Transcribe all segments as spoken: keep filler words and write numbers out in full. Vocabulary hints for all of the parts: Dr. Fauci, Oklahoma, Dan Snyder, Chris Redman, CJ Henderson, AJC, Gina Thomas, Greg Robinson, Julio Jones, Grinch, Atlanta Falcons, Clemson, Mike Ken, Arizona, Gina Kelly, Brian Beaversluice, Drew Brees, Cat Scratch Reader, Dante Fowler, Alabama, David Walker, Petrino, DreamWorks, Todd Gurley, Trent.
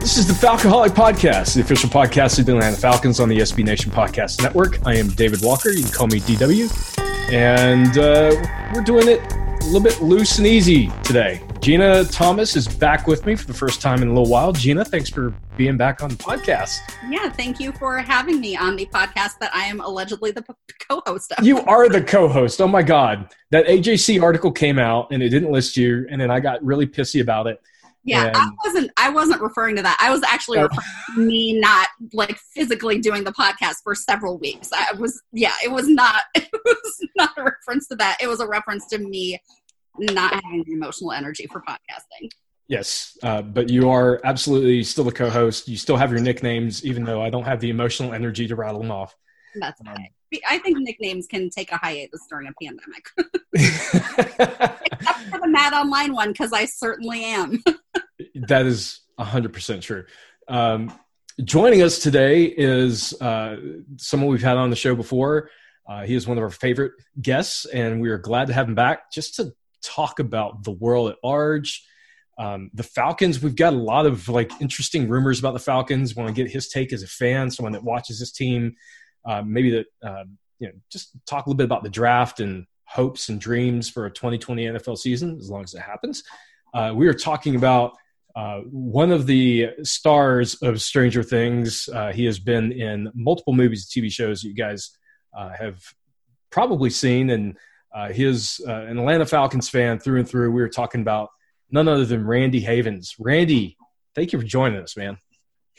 This is the Falcoholic Podcast, the official podcast of the Atlanta Falcons on the S B Nation Podcast Network. I am David Walker. You can call me D W. And uh, we're doing it a little bit loose and easy today. Gina Thomas is back with me for the first time in a little while. Gina, thanks for being back on the podcast. Yeah, thank you for having me on the podcast that I am allegedly the co-host of. You are the co-host. Oh, my God. That A J C article came out, and it didn't list you, and then I got really pissy about it. Yeah, and I wasn't I wasn't referring to that. I was actually uh, referring to me not, like, physically doing the podcast for several weeks. I was, yeah, it was not it was not a reference to that. It was a reference to me not having the emotional energy for podcasting. Yes, uh, but you are absolutely still the co-host. You still have your nicknames, even though I don't have the emotional energy to rattle them off. That's okay. Um, I think nicknames can take a hiatus during a pandemic. Except for the Mad Online one, because I certainly am. That is one hundred percent true. Um, joining us today is uh, someone we've had on the show before. Uh, he is one of our favorite guests, and we are glad to have him back just to talk about the world at large. Um, the Falcons, we've got a lot of like interesting rumors about the Falcons. Want to get his take as a fan, someone that watches this team. Uh, maybe that uh, you know, just talk a little bit about the draft and hopes and dreams for a twenty twenty N F L season, as long as it happens. Uh, we are talking about uh, one of the stars of Stranger Things. Uh, he has been in multiple movies and T V shows that you guys uh, have probably seen, and uh, he is uh, an Atlanta Falcons fan through and through. We are talking about none other than Randy Havens. Randy, thank you for joining us, man.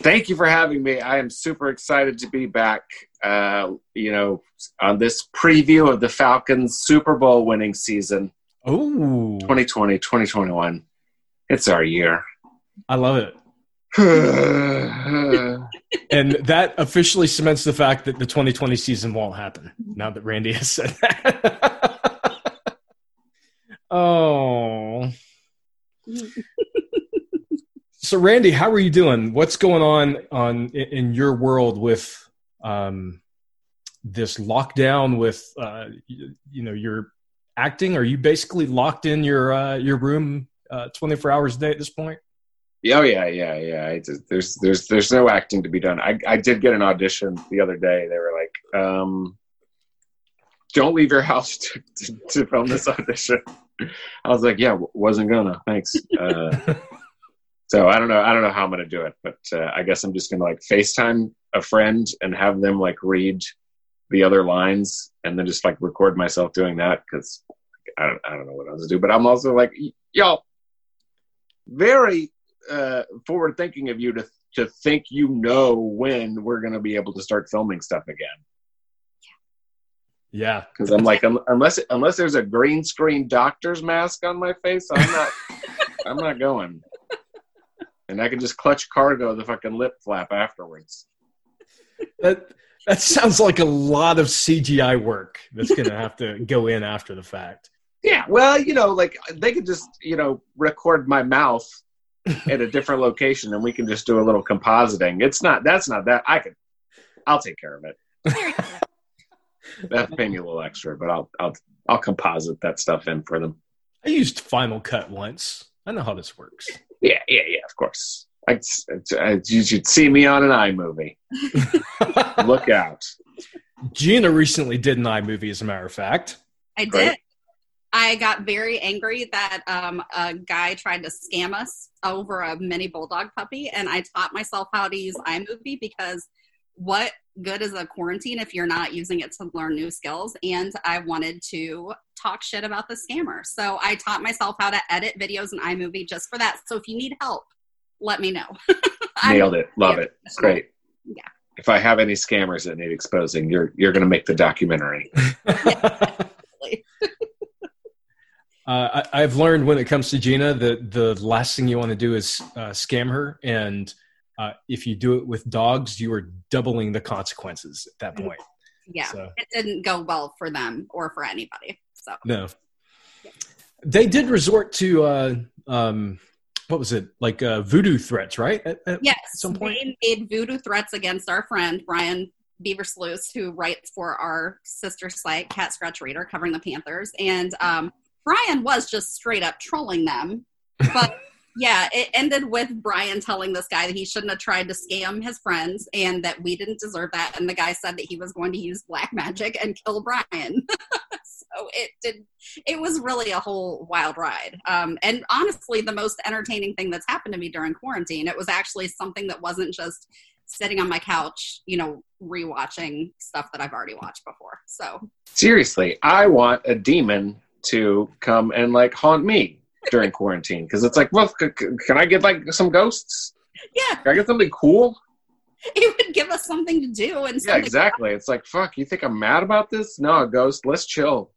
Thank you for having me. I am super excited to be back, uh, you know, on this preview of the Falcons Super Bowl winning season. Oh, twenty twenty, twenty twenty-one. It's our year. I love it. And that officially cements the fact that the twenty twenty season won't happen, now that Randy has said that. Oh. So, Randy, how are you doing? What's going on on in your world with um, this lockdown? With uh, you, you know, you're acting. Are you basically locked in your uh, your room uh, twenty-four hours a day at this point? Oh yeah, yeah, yeah. I just, there's there's there's no acting to be done. I I did get an audition the other day. They were like, um, "Don't leave your house to, to, to film this audition." I was like, "Yeah, wasn't gonna. Thanks." Uh, So I don't know. I don't know how I'm going to do it, but uh, I guess I'm just going to like FaceTime a friend and have them like read the other lines and then just like record myself doing that, because I don't, I don't know what else to do. But I'm also like, y'all, very uh, forward thinking of you to to think you know when we're going to be able to start filming stuff again. Yeah, because I'm like, un- unless unless there's a green screen doctor's mask on my face, I'm not I'm not going. And I can just clutch cargo the fucking lip flap afterwards. That that sounds like a lot of C G I work that's going to have to go in after the fact. Yeah, well, you know, like they could just, you know, record my mouth at a different location and we can just do a little compositing. It's not, that's not that. I can, I'll take care of it. That'll pay me a little extra, but I'll, I'll, I'll composite that stuff in for them. I used Final Cut once. I know how this works. Yeah, yeah, yeah, of course. I, I, you should see me on an iMovie. Look out. Gina recently did an iMovie, as a matter of fact. I did. Right? I got very angry that um, a guy tried to scam us over a mini bulldog puppy, and I taught myself how to use iMovie, because what good as a quarantine if you're not using it to learn new skills. And I wanted to talk shit about the scammer. So I taught myself how to edit videos in iMovie just for that. So if you need help, let me know. Nailed it. Love it. It's great. Yeah. If I have any scammers that need exposing, you're you're going to make the documentary. Uh, I, I've learned when it comes to Gina that the last thing you want to do is uh, scam her. And uh, if you do it with dogs, you are doubling the consequences at that point. Yeah, so. It didn't go well for them or for anybody. So no, yeah. They did resort to uh, um, what was it like uh, voodoo threats, right? At, at yes, some point they made voodoo threats against our friend Brian Beaversluice, who writes for our sister site, Cat Scratch Reader, covering the Panthers, and. Um, Brian was just straight up trolling them, but yeah, it ended with Brian telling this guy that he shouldn't have tried to scam his friends and that we didn't deserve that. And the guy said that he was going to use black magic and kill Brian. So it did. It was really a whole wild ride. Um, and honestly, the most entertaining thing that's happened to me during quarantine, it was actually something that wasn't just sitting on my couch, you know, rewatching stuff that I've already watched before. So seriously, I want a demon to come and like haunt me during quarantine, because it's like, well, c- c- can I get like some ghosts? Yeah, can I get something cool? It would give us something to do. And yeah, exactly. It's like, fuck, you think I'm mad about this? No, a ghost. Let's chill.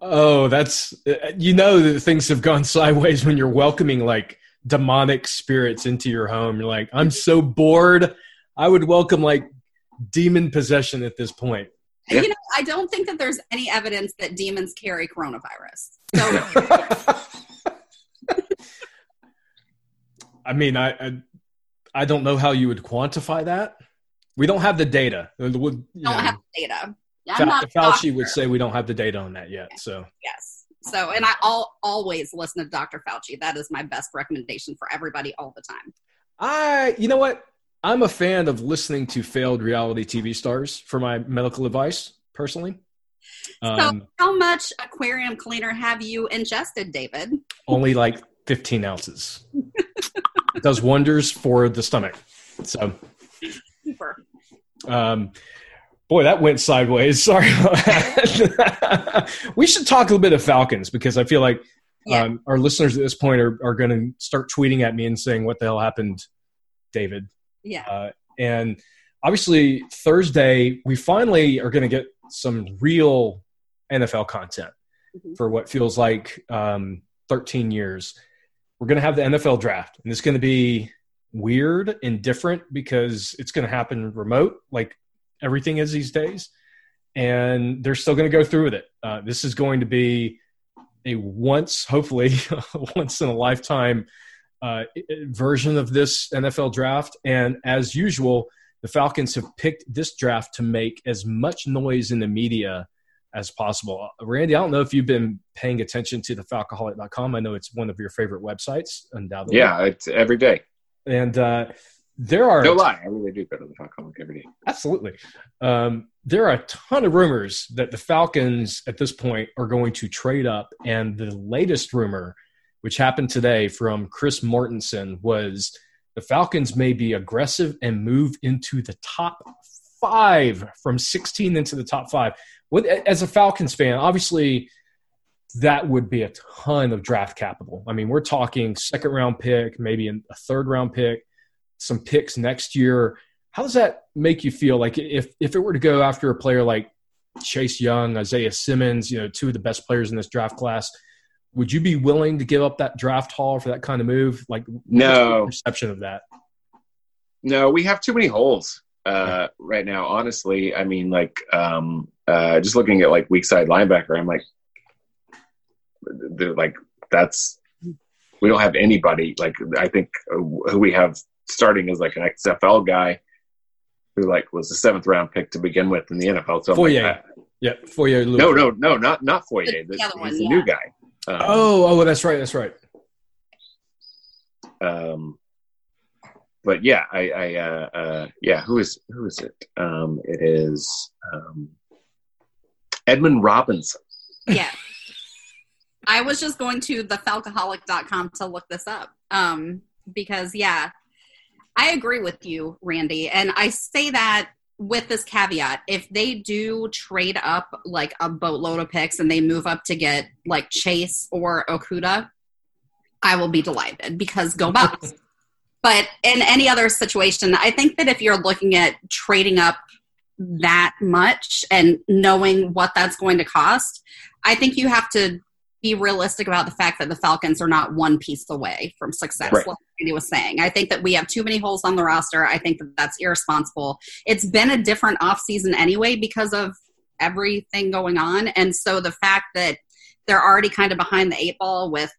Oh, that's you know that things have gone sideways when you're welcoming like demonic spirits into your home. You're like, I'm so bored. I would welcome like demon possession at this point. Yep. You know, I don't think that there's any evidence that demons carry coronavirus. So. I mean, I, I I don't know how you would quantify that. We don't have the data. We don't know, have the data. I'm Fa- not Fauci would say we don't have the data on that yet. Okay. So yes. So, and I all, always listen to Doctor Fauci. That is my best recommendation for everybody all the time. I, you know what? I'm a fan of listening to failed reality T V stars for my medical advice, personally. Um, so how much aquarium cleaner have you ingested, David? Only like fifteen ounces. It does wonders for the stomach. So, super. Um, boy, that went sideways. Sorry about that. We should talk a little bit of Falcons, because I feel like yeah. um, our listeners at this point are, are going to start tweeting at me and saying, what the hell happened, David? Yeah. Uh, and obviously Thursday, we finally are going to get some real N F L content mm-hmm. for what feels like um, thirteen years. We're going to have the N F L draft, and it's going to be weird and different because it's going to happen remote, like everything is these days. And they're still going to go through with it. Uh, this is going to be a once, hopefully once in a lifetime Uh, version of this N F L draft, and as usual, the Falcons have picked this draft to make as much noise in the media as possible. Randy, I don't know if you've been paying attention to the Falcoholic dot com. I know it's one of your favorite websites, undoubtedly. Yeah, it's every day. And uh, there are no lie, I really do go to the Falcoholic every day. Absolutely, um, there are a ton of rumors that the Falcons at this point are going to trade up, and the latest rumor, which happened today from Chris Mortensen, was the Falcons may be aggressive and move into the top five, from sixteen into the top five. What, as a Falcons fan, obviously that would be a ton of draft capital. I mean, we're talking second round pick, maybe a third round pick, some picks next year. How does that make you feel? Like if, if it were to go after a player like Chase Young, Isaiah Simmons, you know, two of the best players in this draft class, would you be willing to give up that draft haul for that kind of move? Like, no, what's the perception of that? No, we have too many holes uh, right now. Honestly, I mean, like, um, uh, just looking at like weak side linebacker, I'm like, they're like, that's we don't have anybody. Like, I think who we have starting is like an X F L guy who like was the seventh round pick to begin with in the N F L. So Foye, like, yeah, Foye. No, no, no, not not Foye. The, the other one, he's a yeah. new guy. Um, oh, oh, that's right, that's right. Um, but yeah, I, I, uh, uh, yeah, who is, who is it? Um, it is um, Edmund Robinson. Yeah, I was just going to the Falcoholic dot com to look this up um, because yeah, I agree with you, Randy. And I say that with this caveat, if they do trade up like a boatload of picks and they move up to get like Chase or Okuda, I will be delighted because go Bucks. But in any other situation, I think that if you're looking at trading up that much and knowing what that's going to cost, I think you have to be realistic about the fact that the Falcons are not one piece away from success, right. Like Andy was saying. I think that we have too many holes on the roster. I think that that's irresponsible. It's been a different offseason anyway because of everything going on. And so the fact that they're already kind of behind the eight ball with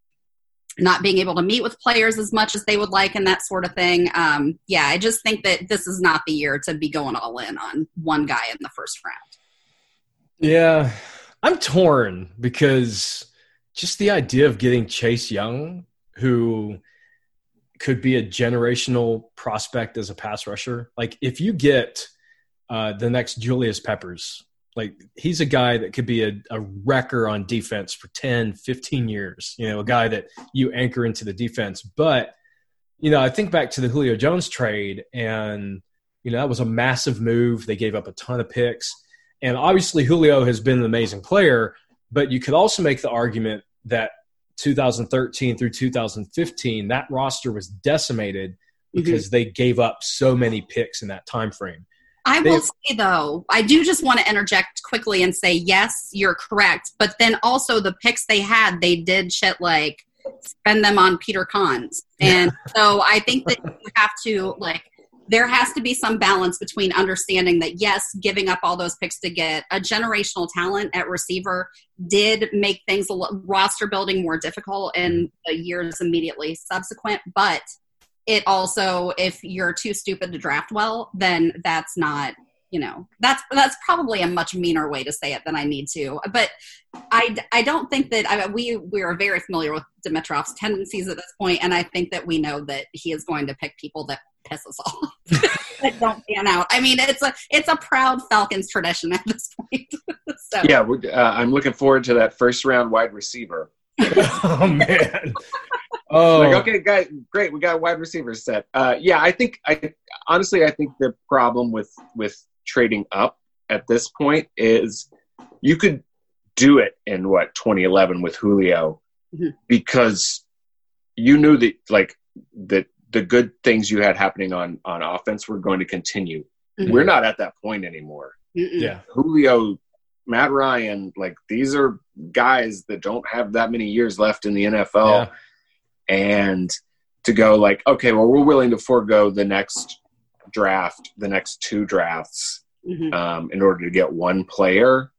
not being able to meet with players as much as they would like and that sort of thing. Um, yeah, I just think that this is not the year to be going all in on one guy in the first round. Yeah, I'm torn because – just the idea of getting Chase Young, who could be a generational prospect as a pass rusher. Like, if you get uh, the next Julius Peppers, like, he's a guy that could be a, a wrecker on defense for ten, fifteen years. You know, a guy that you anchor into the defense. But, you know, I think back to the Julio Jones trade, and, you know, that was a massive move. They gave up a ton of picks. And obviously Julio has been an amazing player, but you could also make the argument that two thousand thirteen through two thousand fifteen, that roster was decimated because mm-hmm. they gave up so many picks in that time frame. I they, will say, though, I do just want to interject quickly and say, yes, you're correct. But then also the picks they had, they did shit like spend them on Peter Kahn's. And so I think that you have to, like, there has to be some balance between understanding that, yes, giving up all those picks to get a generational talent at receiver did make things a little, roster building more difficult in the years immediately subsequent. But it also, if you're too stupid to draft well, then that's not, you know, that's that's probably a much meaner way to say it than I need to. But I, I don't think that I, we we are very familiar with Dimitrov's tendencies at this point, and I think that we know that he is going to pick people that piss us off that don't pan out. I mean, it's a it's a proud Falcons tradition at this point. So. Yeah, uh, I'm looking forward to that first round wide receiver. Oh man. Oh, like, okay, guys, great. We got a wide receiver set. Uh, yeah, I think I honestly I think the problem with with trading up at this point is you could do it in what twenty eleven with Julio mm-hmm. because you knew that like that. The good things you had happening on, on offense were going to continue. Mm-hmm. We're not at that point anymore. Mm-mm. Yeah. Julio, Matt Ryan, like these are guys that don't have that many years left in the N F L. Yeah. And to go like, okay, well, we're willing to forego the next draft, the next two drafts mm-hmm. um, in order to get one player.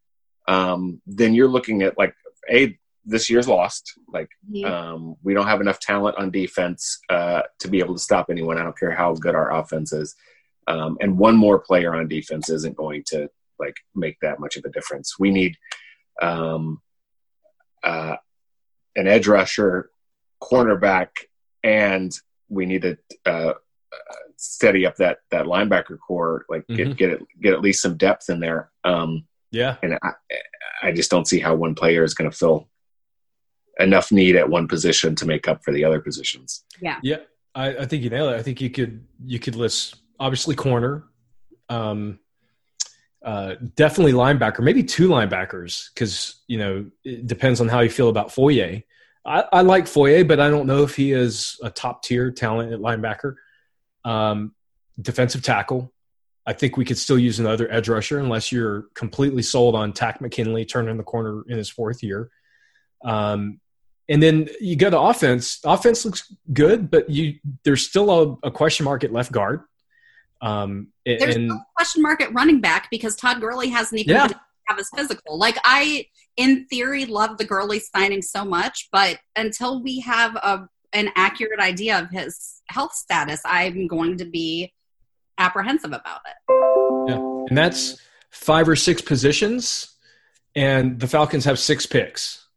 Um, then you're looking at like, a this year's lost. Like, yeah. um, we don't have enough talent on defense uh, to be able to stop anyone. I don't care how good our offense is. Um, and one more player on defense isn't going to like make that much of a difference. We need um, uh, an edge rusher, cornerback, and we need to uh, steady up that, that linebacker core, like mm-hmm. get, get, it, get at least some depth in there. Um, yeah. And I, I just don't see how one player is going to fill enough need at one position to make up for the other positions. Yeah. Yeah. I, I think you nailed it. I think you could, you could list obviously corner, um, uh, definitely linebacker, maybe two linebackers. Cause you know, it depends on how you feel about Foye. I, I like Foye, but I don't know if he is a top tier talent at linebacker. Um, defensive tackle. I think we could still use another edge rusher unless you're completely sold on Tack McKinley turning the corner in his fourth year. Um, And then you go to offense. Offense looks good, but you there's still a, a question mark at left guard. Um, and, there's no question mark at running back because Todd Gurley hasn't even yeah. have his physical. Like I, in theory, love the Gurley signing so much, but until we have a an accurate idea of his health status, I'm going to be apprehensive about it. Yeah, and that's five or six positions, and the Falcons have six picks.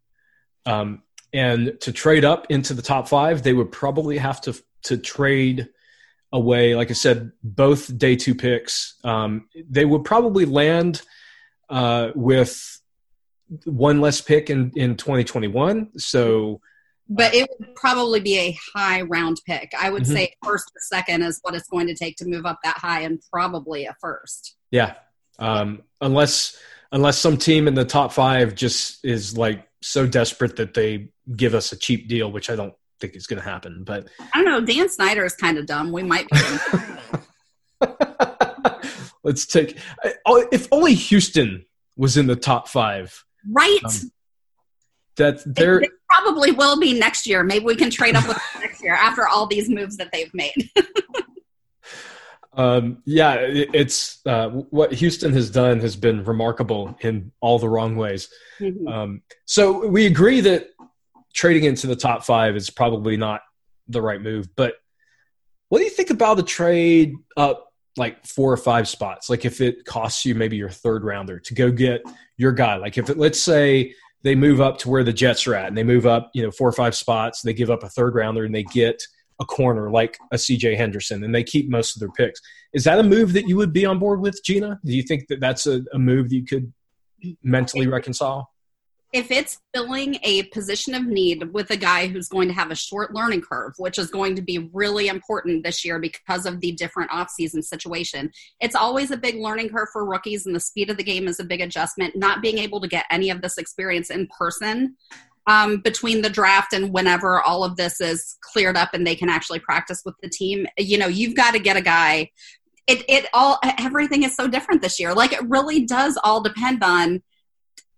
Um, and to trade up into the top five, they would probably have to to trade away, like I said, both day two picks. Um, they would probably land uh, with one less pick in, in twenty twenty-one. So But it would probably be a high round pick. I would mm-hmm. say first or second is what it's going to take to move up that high, and probably a first. Yeah. Um, unless unless some team in the top five just is like so desperate that they give us a cheap deal, which I don't think is going to happen. But I don't know. Dan Snyder is kind of dumb. We might be. Let's take – if only Houston was in the top five. Right. Um, that they're they probably will be next year. Maybe we can trade up with them next year after all these moves that they've made. um, yeah, it, it's uh, what Houston has done has been remarkable in all the wrong ways. Mm-hmm. Um, so we agree that trading into the top five is probably not the right move. But what do you think about the trade up like four or five spots? Like if it costs you maybe your third rounder to go get your guy, like if it, let's say they move up to where the Jets are at and they move up, you know, four or five spots, they give up a third rounder and they get a corner like a C J Henderson and they keep most of their picks. Is that a move that you would be on board with, Gina? Do you think that that's a, a move that you could mentally reconcile? If it's filling a position of need with a guy who's going to have a short learning curve, which is going to be really important this year because of the different offseason situation, it's always a big learning curve for rookies, and the speed of the game is a big adjustment. Not being able to get any of this experience in person um, between the draft and whenever all of this is cleared up and they can actually practice with the team, you know, you've got to get a guy. It, it all, everything is so different this year. Like it really does all depend on,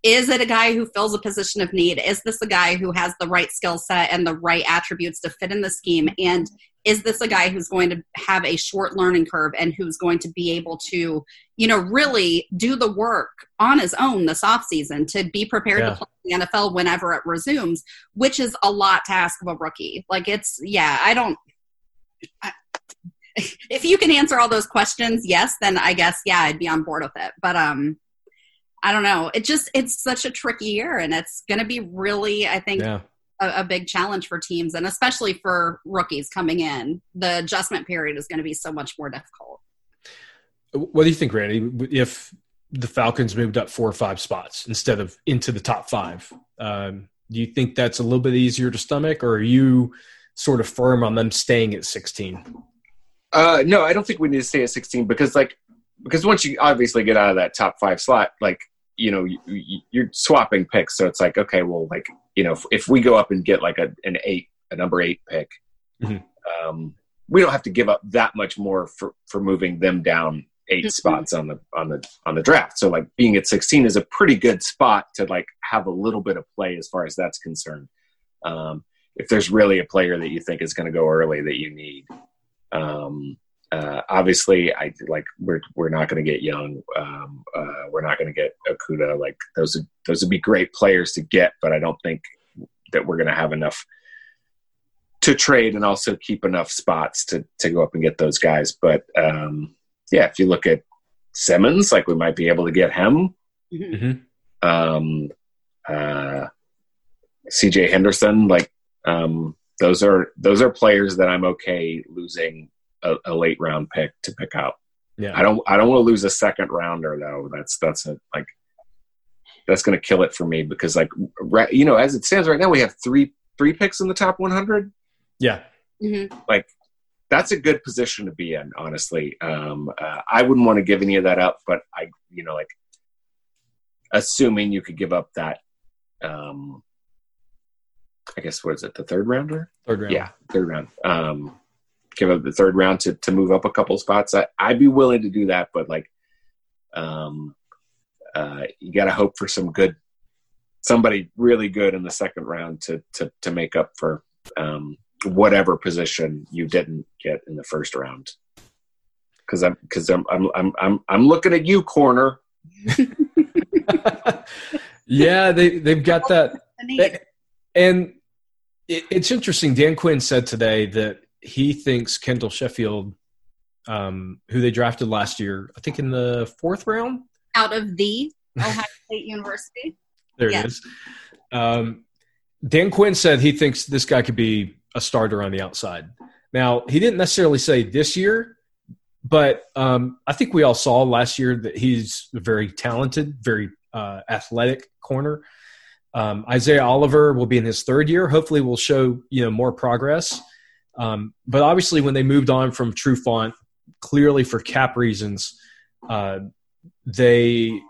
is it a guy who fills a position of need? Is this a guy who has the right skill set and the right attributes to fit in the scheme? And is this a guy who's going to have a short learning curve and who's going to be able to, you know, really do the work on his own this offseason to be prepared yeah. to play in the N F L whenever it resumes, which is a lot to ask of a rookie. Like it's, yeah, I don't I, if you can answer all those questions, yes, then I guess, yeah, I'd be on board with it. But, um, I don't know. It just, it's such a tricky year, and it's going to be really, I think, yeah. a, a big challenge for teams, and especially for rookies coming in. The adjustment period is going to be so much more difficult. What do you think, Randy, if the Falcons moved up four or five spots instead of into the top five? Um, do you think that's a little bit easier to stomach, or are you sort of firm on them staying at sixteen? Uh, no, I don't think we need to stay at sixteen because, like, because once you obviously get out of that top five slot, like, you know, you're swapping picks. So it's like, okay, well, like, you know, if we go up and get like a, an eight, a number eight pick, mm-hmm. um, we don't have to give up that much more for, for moving them down eight mm-hmm. spots on the, on the, on the draft. So like being at sixteen is a pretty good spot to like have a little bit of play as far as that's concerned. Um, if there's really a player that you think is going to go early that you need, um, Uh, obviously, I like we're we're not going to get Young. Um, uh, we're not going to get Okuda. Like those would, those would be great players to get, but I don't think that we're going to have enough to trade and also keep enough spots to to go up and get those guys. But um, yeah, if you look at Simmons, like we might be able to get him. Mm-hmm. Um, uh, C J Henderson, like um, those are those are players that I'm okay losing A, a late round pick to pick out. Yeah. I don't, I don't want to lose a second rounder though. That's, that's a, like, that's going to kill it for me because like, right, you know, as it stands right now, we have three, three picks in the top one hundred. Yeah. Mm-hmm. Like that's a good position to be in, honestly. Um, uh, I wouldn't want to give any of that up, but I, you know, like assuming you could give up that, um, I guess, what is it? The third rounder? Third round. Yeah. Third round. Um, give up the third round to, to move up a couple spots. I, I'd be willing to do that, but like, um, uh, you got to hope for some good, somebody really good in the second round to, to, to make up for, um, whatever position you didn't get in the first round. Cause I'm, cause I'm, I'm, I'm, I'm, I'm looking at you, corner. Yeah. They, they've got that. And it, it's interesting. Dan Quinn said today that he thinks Kendall Sheffield, um, who they drafted last year, I think in the fourth round, out of the Ohio State University. There yeah. it is. Um, Dan Quinn said he thinks this guy could be a starter on the outside. Now, he didn't necessarily say this year, but um, I think we all saw last year that he's a very talented, very uh, athletic corner. Um, Isaiah Oliver will be in his third year. Hopefully we'll show, you know, more progress. Um, but obviously when they moved on from Trae Font, clearly for cap reasons, uh, they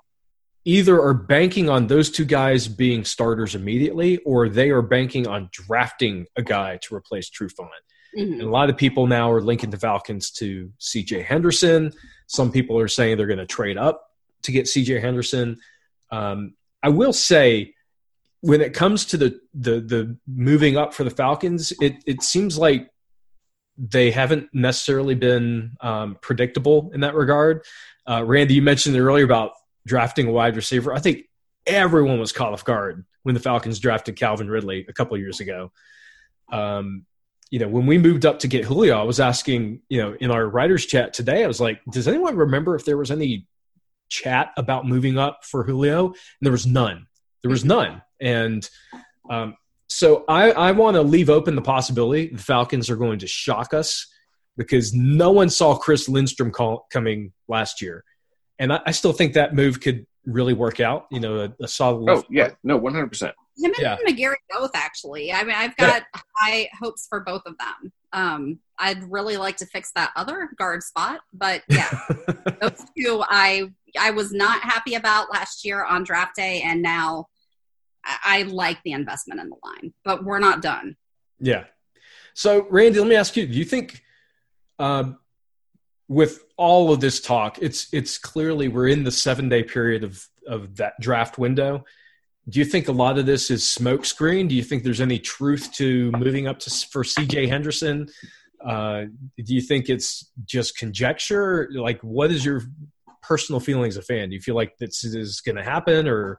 either are banking on those two guys being starters immediately, or they are banking on drafting a guy to replace Trae Font. Mm-hmm. And a lot of people now are linking the Falcons to C J Henderson. Some people are saying they're going to trade up to get C J Henderson. Um, I will say, when it comes to the the, the moving up for the Falcons, it, it seems like they haven't necessarily been um, predictable in that regard. Uh, Randy, you mentioned earlier about drafting a wide receiver. I think everyone was caught off guard when the Falcons drafted Calvin Ridley a couple of years ago. Um, you know, when we moved up to get Julio, I was asking, you know, in our writers chat today, I was like, does anyone remember if there was any chat about moving up for Julio? And there was none. There was none. And um, so I, I want to leave open the possibility the Falcons are going to shock us, because no one saw Chris Lindstrom call, coming last year. And I, I still think that move could really work out, you know, a, a solid. Oh, yeah. No, one hundred percent. Him and yeah. McGary both, actually. I mean, I've got yeah. high hopes for both of them. Um, I'd really like to fix that other guard spot, but yeah, those two I I was not happy about last year on draft day, and now I, I like the investment in the line, but we're not done. Yeah. So, Randy, let me ask you: do you think, um, with all of this talk, it's it's clearly we're in the seven day period of of that draft window? Do you think a lot of this is smokescreen? Do you think there's any truth to moving up to for C J Henderson? Uh, do you think it's just conjecture? Like, what is your personal feeling as a fan? Do you feel like this is going to happen, or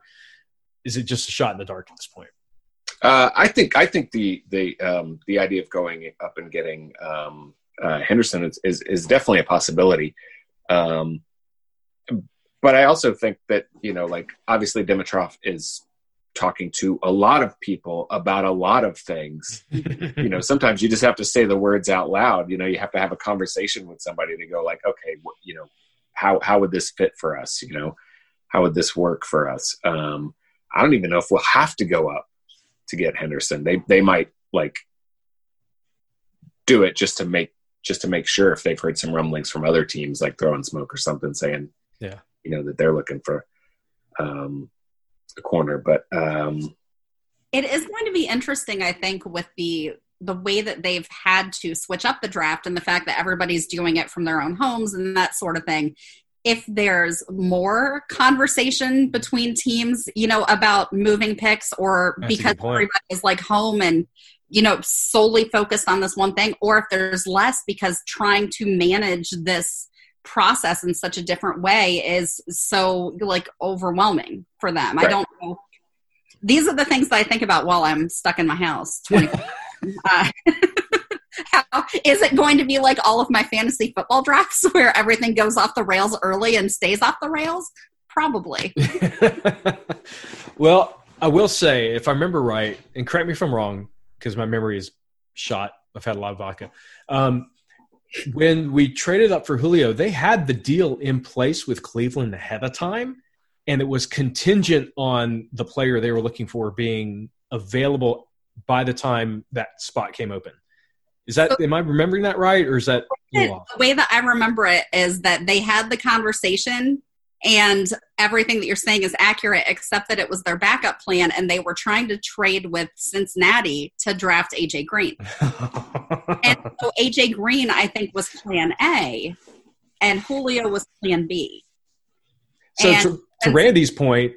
is it just a shot in the dark at this point? Uh, I think I think the the um, the idea of going up and getting um, uh, Henderson is, is is definitely a possibility. Um, but I also think that, you know, like, obviously Dimitrov is talking to a lot of people about a lot of things. You know, sometimes you just have to say the words out loud. You know, you have to have a conversation with somebody to go like, okay, what, you know, how, how would this fit for us? You know, how would this work for us? Um, I don't even know if we'll have to go up to get Henderson. They, they might like do it just to make, just to make sure, if they've heard some rumblings from other teams, like throwing smoke or something saying, yeah, you know, that they're looking for, um, the corner. But um it is going to be interesting, I think, with the the way that they've had to switch up the draft, and the fact that everybody's doing it from their own homes and that sort of thing, if there's more conversation between teams, you know, about moving picks, or that's because everybody's like home and, you know, solely focused on this one thing, or if there's less because trying to manage this process in such a different way is so, like, overwhelming for them. Right. I don't know. These are the things that I think about while I'm stuck in my house. uh, how, is it going to be like all of my fantasy football drafts where everything goes off the rails early and stays off the rails? Probably. Well, I will say, if I remember right, and correct me if I'm wrong, because my memory is shot. I've had a lot of vodka. Um, When we traded up for Julio, they had the deal in place with Cleveland ahead of time, and it was contingent on the player they were looking for being available by the time that spot came open. Is that, am I remembering that right, or is that the way that I remember it? Is that they had the conversation, and everything that you're saying is accurate, except that it was their backup plan, and they were trying to trade with Cincinnati to draft A J Green. And so A J Green, I think, was plan A, and Julio was plan B. So and, to, to Randy's point,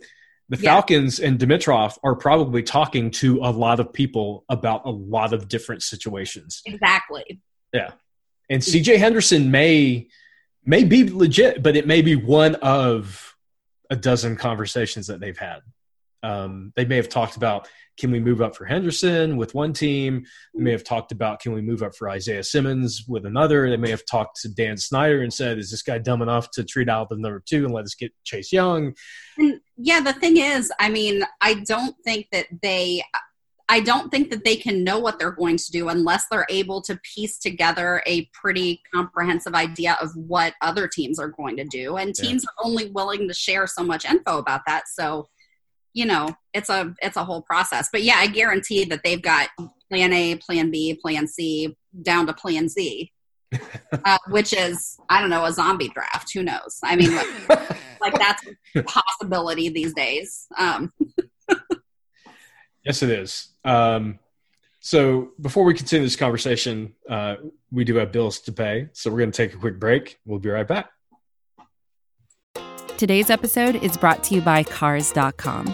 the yeah. Falcons and Dimitrov are probably talking to a lot of people about a lot of different situations. Exactly. Yeah. And C J Henderson may... may be legit, but it may be one of a dozen conversations that they've had. Um, they may have talked about, can we move up for Henderson with one team? They may have talked about, can we move up for Isaiah Simmons with another? They may have talked to Dan Snyder and said, is this guy dumb enough to treat out the number two and let us get Chase Young? And yeah, the thing is, I mean, I don't think that they – I don't think that they can know what they're going to do unless they're able to piece together a pretty comprehensive idea of what other teams are going to do. And teams yeah. are only willing to share so much info about that. So you know, it's a it's a whole process. But yeah, I guarantee that they've got plan A, plan B, plan C, down to plan Z, uh, which is, I don't know, a zombie draft. Who knows? I mean, like, like that's a possibility these days. Um. Yes, it is. Um, so before we continue this conversation, uh, we do have bills to pay. So we're going to take a quick break. We'll be right back. Today's episode is brought to you by Cars dot com.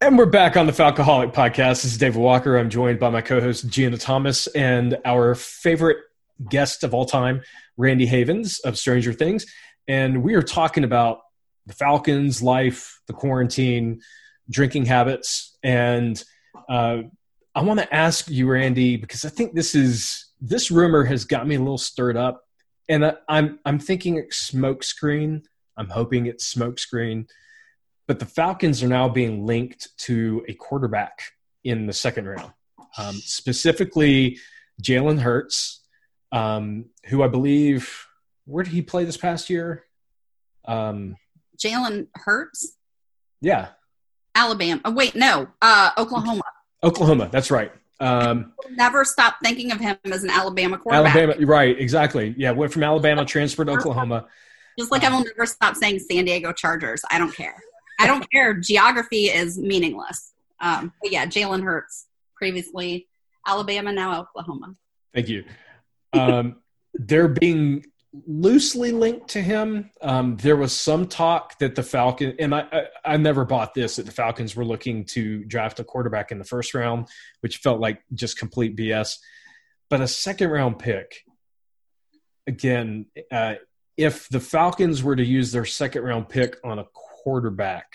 And we're back on the Falcoholic podcast. This is David Walker. I'm joined by my co-host Gina Thomas and our favorite guest of all time, Randy Havens of Stranger Things. And we are talking about the Falcons' life, the quarantine, drinking habits. And uh, I want to ask you, Randy, because I think this is... This rumor has got me a little stirred up, and I, I'm I'm thinking it's smokescreen. I'm hoping it's smokescreen, but the Falcons are now being linked to a quarterback in the second round, um, specifically Jalen Hurts, um, who I believe where did he play this past year? Um, Jalen Hurts. Yeah. Alabama. Oh, wait, no, uh, Oklahoma. Oklahoma. That's right. Um, never stop thinking of him as an Alabama quarterback. Alabama, right, exactly. Yeah, went from Alabama, transferred to Oklahoma. Just like I will never stop saying San Diego Chargers. I don't care. I don't care. Geography is meaningless. Um, but yeah, Jalen Hurts, previously Alabama, now Oklahoma. Thank you. Um, they're being loosely linked to him. Um, there was some talk that the Falcons, and I, I, I never bought this, that the Falcons were looking to draft a quarterback in the first round, which felt like just complete B S. But a second round pick, again, uh, if the Falcons were to use their second round pick on a quarterback,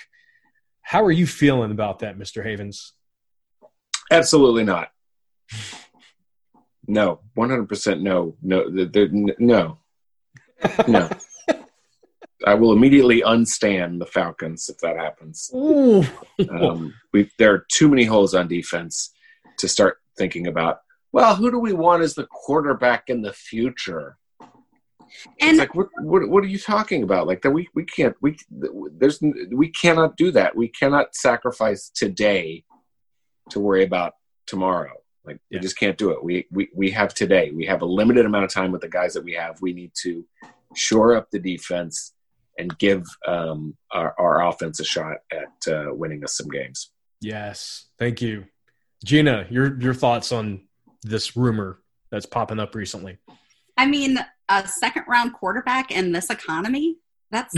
how are you feeling about that, Mister Havens? Absolutely not. No, one hundred percent no, no, the, the, no. No. I will immediately unstand the Falcons if that happens. Um, we, there are too many holes on defense to start thinking about, well, who do we want as the quarterback in the future? And it's like, what, what, what are you talking about? Like that, we, we can't, we, there's, we cannot do that. We cannot sacrifice today to worry about tomorrow. Like we yeah. just can't do it. We, we we have today. We have a limited amount of time with the guys that we have. We need to shore up the defense and give um, our, our offense a shot at uh, winning us some games. Yes, thank you, Gina. Your your thoughts on this rumor that's popping up recently? I mean, a second round quarterback in this economy—that's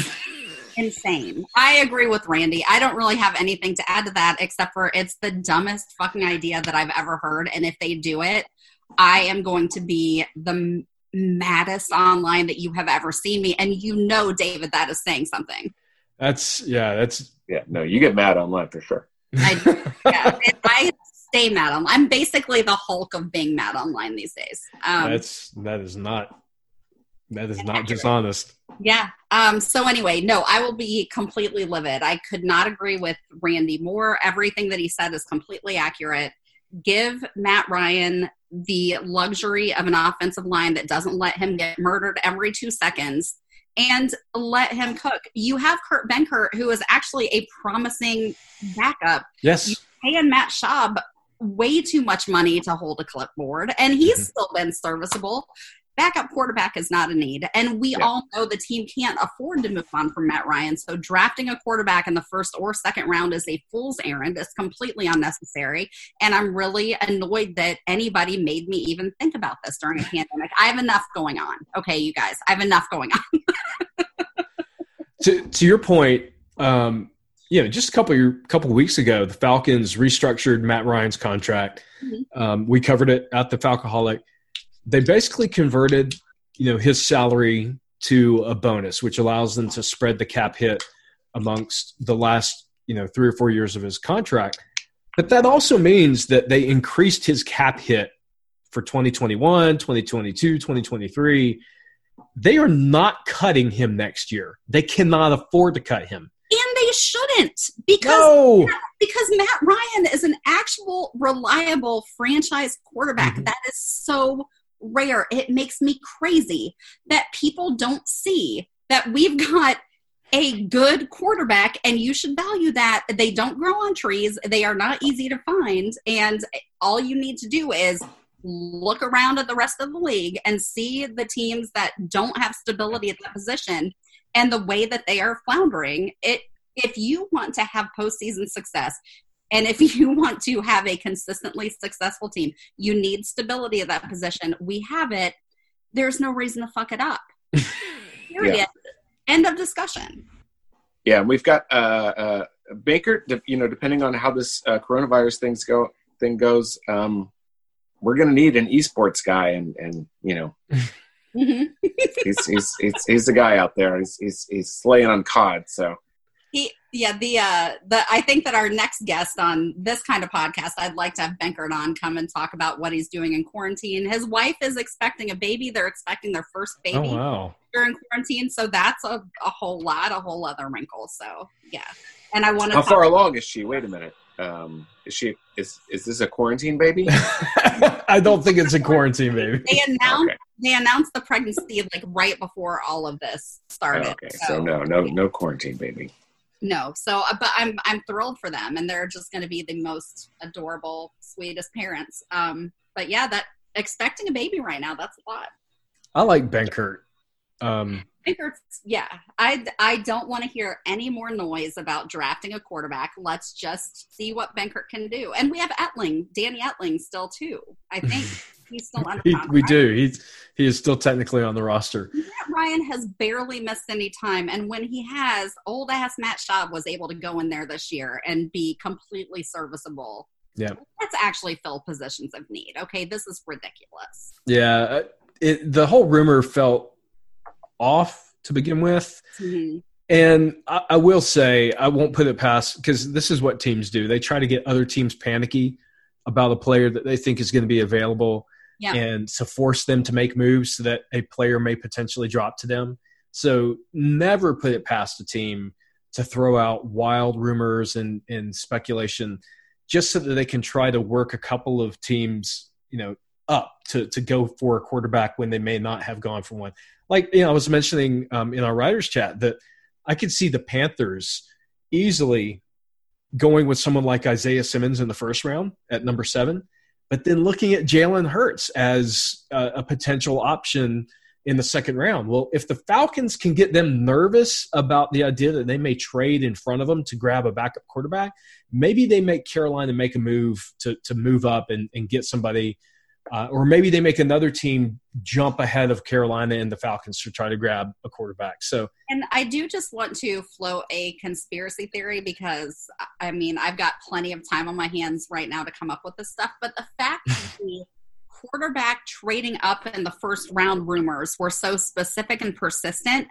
insane. I agree with Randy. I don't really have anything to add to that except for it's the dumbest fucking idea that I've ever heard. And if they do it, I am going to be the maddest online that you have ever seen me. And you know, David, that is saying something. That's, yeah, that's, yeah, no, you get mad online for sure. I, yeah, I stay mad online. I'm basically the Hulk of being mad online these days. Um, that's, that is not. That is not dishonest. Yeah. Um, so anyway, no, I will be completely livid. I could not agree with Randy more. Everything that he said is completely accurate. Give Matt Ryan the luxury of an offensive line that doesn't let him get murdered every two seconds and let him cook. You have Kurt Benkert, who is actually a promising backup. Yes. You pay Matt Schaub way too much money to hold a clipboard, and he's mm-hmm. still been serviceable. Backup quarterback is not a need. And we yeah. all know the team can't afford to move on from Matt Ryan. So drafting a quarterback in the first or second round is a fool's errand. It's completely unnecessary. And I'm really annoyed that anybody made me even think about this during a pandemic. I have enough going on. Okay, you guys, I have enough going on. to, to your point, um, you know, just a couple of, couple of weeks ago, the Falcons restructured Matt Ryan's contract. Mm-hmm. Um, we covered it at the Falcoholic. They basically converted, you know, his salary to a bonus, which allows them to spread the cap hit amongst the last, you know, three or four years of his contract. But that also means that they increased his cap hit for twenty twenty-one, twenty twenty-two, twenty twenty-three. They are not cutting him next year. They cannot afford to cut him. And they shouldn't, because, no. because Matt Ryan is an actual reliable franchise quarterback. Mm-hmm. That is so rare. It makes me crazy that people don't see that we've got a good quarterback, and you should value that. They don't grow on trees. They are not easy to find. And all you need to do is look around at the rest of the league and see the teams that don't have stability at that position and the way that they are floundering. It, if you want to have postseason success, and if you want to have a consistently successful team, you need stability at that position. We have it. There's no reason to fuck it up. Period. Yeah. End of discussion. Yeah, we've got uh, uh, Baker. You know, depending on how this uh, coronavirus things go, thing goes. Um, We're going to need an esports guy, and, and you know, mm-hmm. he's, he's, he's, he's a guy out there. He's, he's, he's slaying on C O D. So he, yeah, the, uh, the, I think that our next guest on this kind of podcast, I'd like to have Benkert on, come and talk about what he's doing in quarantine. His wife is expecting a baby. They're expecting their first baby oh, wow. during quarantine. So that's a, a whole lot, a whole other wrinkle. So yeah. And I want to, how far along is she? Wait a minute. Um, is she, is, is this a quarantine baby? I don't think it's a quarantine baby. They announced, okay. they announced the pregnancy like right before all of this started. Oh, okay. So, so no, no, no quarantine baby. No. So, but I'm, I'm thrilled for them, and they're just going to be the most adorable, sweetest parents. Um, but yeah, that expecting a baby right now, that's a lot. I like Benkert. Um, Yeah, I, I don't want to hear any more noise about drafting a quarterback. Let's just see what Benkert can do. And we have Etling, Danny Etling still too. I think he's still under he, contract. We do. He's, he is still technically on the roster. Matt Ryan has barely missed any time. And when he has, old ass Matt Schaub was able to go in there this year and be completely serviceable. Yeah, let's actually fill positions of need. Okay, this is ridiculous. Yeah, it, the whole rumor felt off to begin with. Mm-hmm. And I, I will say, I won't put it past, because this is what teams do. They try to get other teams panicky about a player that they think is going to be available yeah. and to force them to make moves so that a player may potentially drop to them. So never put it past a team to throw out wild rumors and, and speculation just so that they can try to work a couple of teams, you know, up to, to go for a quarterback when they may not have gone for one. Like, you know, I was mentioning um, in our writers chat that I could see the Panthers easily going with someone like Isaiah Simmons in the first round at number seven, but then looking at Jalen Hurts as a, a potential option in the second round. Well, if the Falcons can get them nervous about the idea that they may trade in front of them to grab a backup quarterback, maybe they make Carolina make a move to to move up and, and get somebody. Uh, or maybe they make another team jump ahead of Carolina and the Falcons to try to grab a quarterback. So, and I do just want to float a conspiracy theory, because, I mean, I've got plenty of time on my hands right now to come up with this stuff. But the fact that the quarterback trading up in the first round rumors were so specific and persistent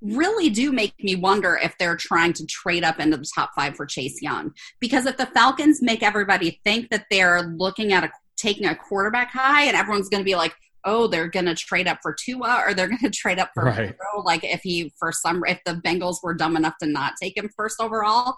really do make me wonder if they're trying to trade up into the top five for Chase Young. Because if the Falcons make everybody think that they're looking at a taking a quarterback high, and everyone's going to be like, oh, they're going to trade up for Tua, or they're going to trade up for right. Burrow, like if he for some if the Bengals were dumb enough to not take him first overall.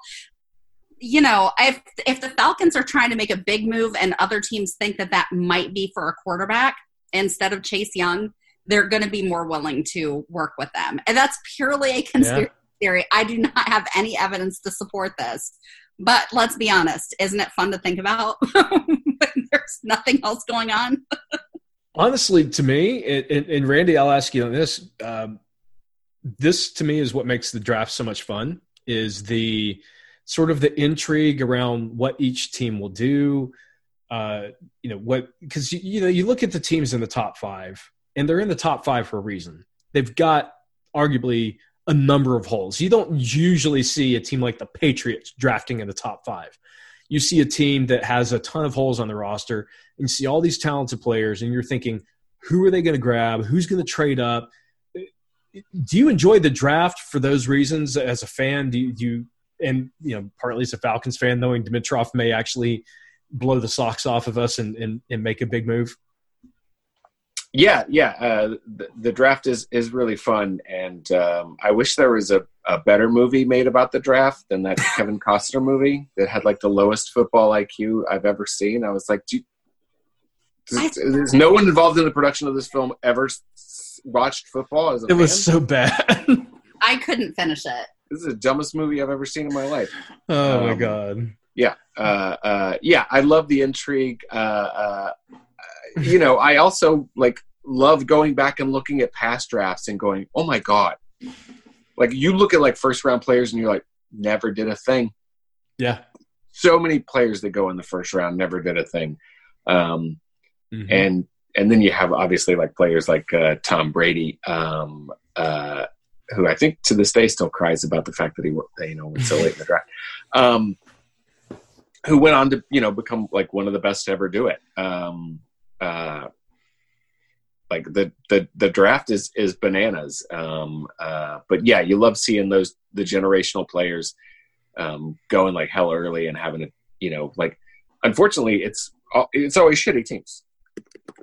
You know, if if the Falcons are trying to make a big move and other teams think that that might be for a quarterback instead of Chase Young, they're going to be more willing to work with them. And that's purely a conspiracy yeah. theory. I do not have any evidence to support this. But let's be honest, isn't it fun to think about when there's nothing else going on? Honestly, to me, and, and Randy, I'll ask you on this. Um, this, to me, is what makes the draft so much fun, is the sort of the intrigue around what each team will do. Uh, you know, what because, you, you know, you look at the teams in the top five, and they're in the top five for a reason. They've got arguably – a number of holes. You don't usually see a team like the Patriots drafting in the top five. You see a team that has a ton of holes on the roster, and you see all these talented players, and you're thinking, who are they going to grab? Who's going to trade up? do you enjoy the draft for those reasons as a fan? Do you, do you and you know, partly as a Falcons fan, knowing Dimitrov may actually blow the socks off of us and, and, and make a big move? Yeah, yeah. Uh, the, the draft is, is really fun, and um, I wish there was a, a better movie made about the draft than that Kevin Costner movie that had like the lowest football I Q I've ever seen. I was like, do you, does, is no one involved in the production of this film ever watched football as a It fan? Was so bad. I couldn't finish it. This is the dumbest movie I've ever seen in my life. Oh, um, my God. Yeah. Uh, uh, yeah, I love the intrigue. Uh, uh, you know, I also, like, love going back and looking at past drafts and going, oh, my God. Like, you look at, like, first-round players and you're like, never did a thing. Yeah. So many players that go in the first round never did a thing. Um, mm-hmm. And and then you have, obviously, like, players like uh, Tom Brady, um, uh, who I think to this day still cries about the fact that he, you know, went so late in the draft. Um, who went on to, you know, become, like, one of the best to ever do it. Um Uh, like the, the, the draft is, is bananas. Um, uh, but yeah, you love seeing those, the generational players, um, going like hell early and having a, you know, like, unfortunately it's, it's always shitty teams.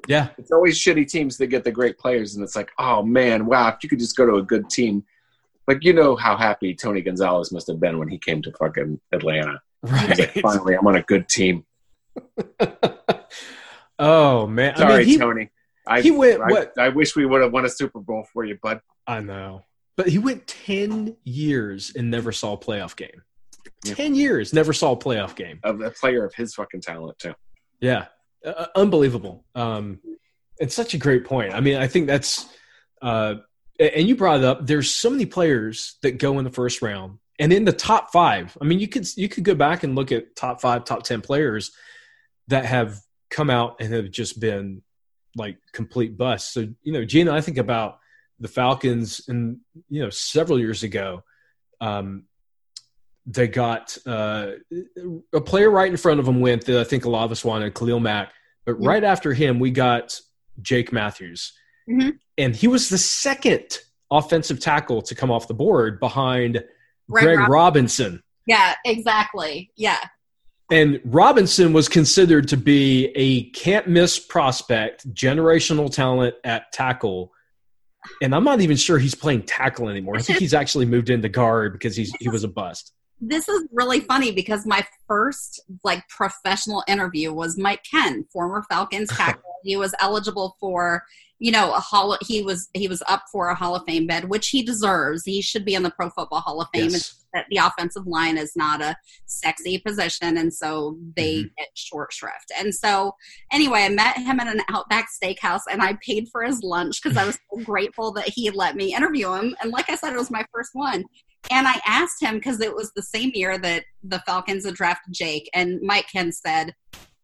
Yeah. It's always shitty teams that get the great players. And it's like, oh man, wow. If you could just go to a good team, like, you know how happy Tony Gonzalez must've been when he came to fucking Atlanta. Right. Like, finally, I'm on a good team. Oh, man. Sorry, I mean, he, Tony. I, he went, I, what? I wish we would have won a Super Bowl for you, bud. I know. But he went ten years and never saw a playoff game. Yeah. ten years, never saw a playoff game. A, a player of his fucking talent, too. Yeah. Uh, unbelievable. Um, it's such a great point. I mean, I think that's uh, – and you brought it up. There's so many players that go in the first round. And in the top five, I mean, you could you could go back and look at top five, top ten players that have – come out and have just been like complete busts. So, you know, Gina, I think about the Falcons and, you know, several years ago, um, they got uh, a player right in front of them went that I think a lot of us wanted, Khalil Mack. But yeah. Right after him, we got Jake Matthews. Mm-hmm. And he was the second offensive tackle to come off the board behind Greg, Greg Robinson. Robinson. Yeah, exactly. Yeah. And Robinson was considered to be a can't-miss prospect, generational talent at tackle. And I'm not even sure he's playing tackle anymore. I think he's actually moved into guard because he's he was a bust. This is really funny because my first, like, professional interview was Mike Ken, former Falcons tackle. He was eligible for, you know, a hall. He was he was up for a Hall of Fame bid, which he deserves. He should be in the Pro Football Hall of Fame. Yes. That the offensive line is not a sexy position, and so they mm-hmm. get short shrift. And so anyway, I met him at an Outback Steakhouse, and I paid for his lunch because I was so grateful that he let me interview him. And like I said, it was my first one. And I asked him because it was the same year that the Falcons had drafted Jake, and Mike Ken said,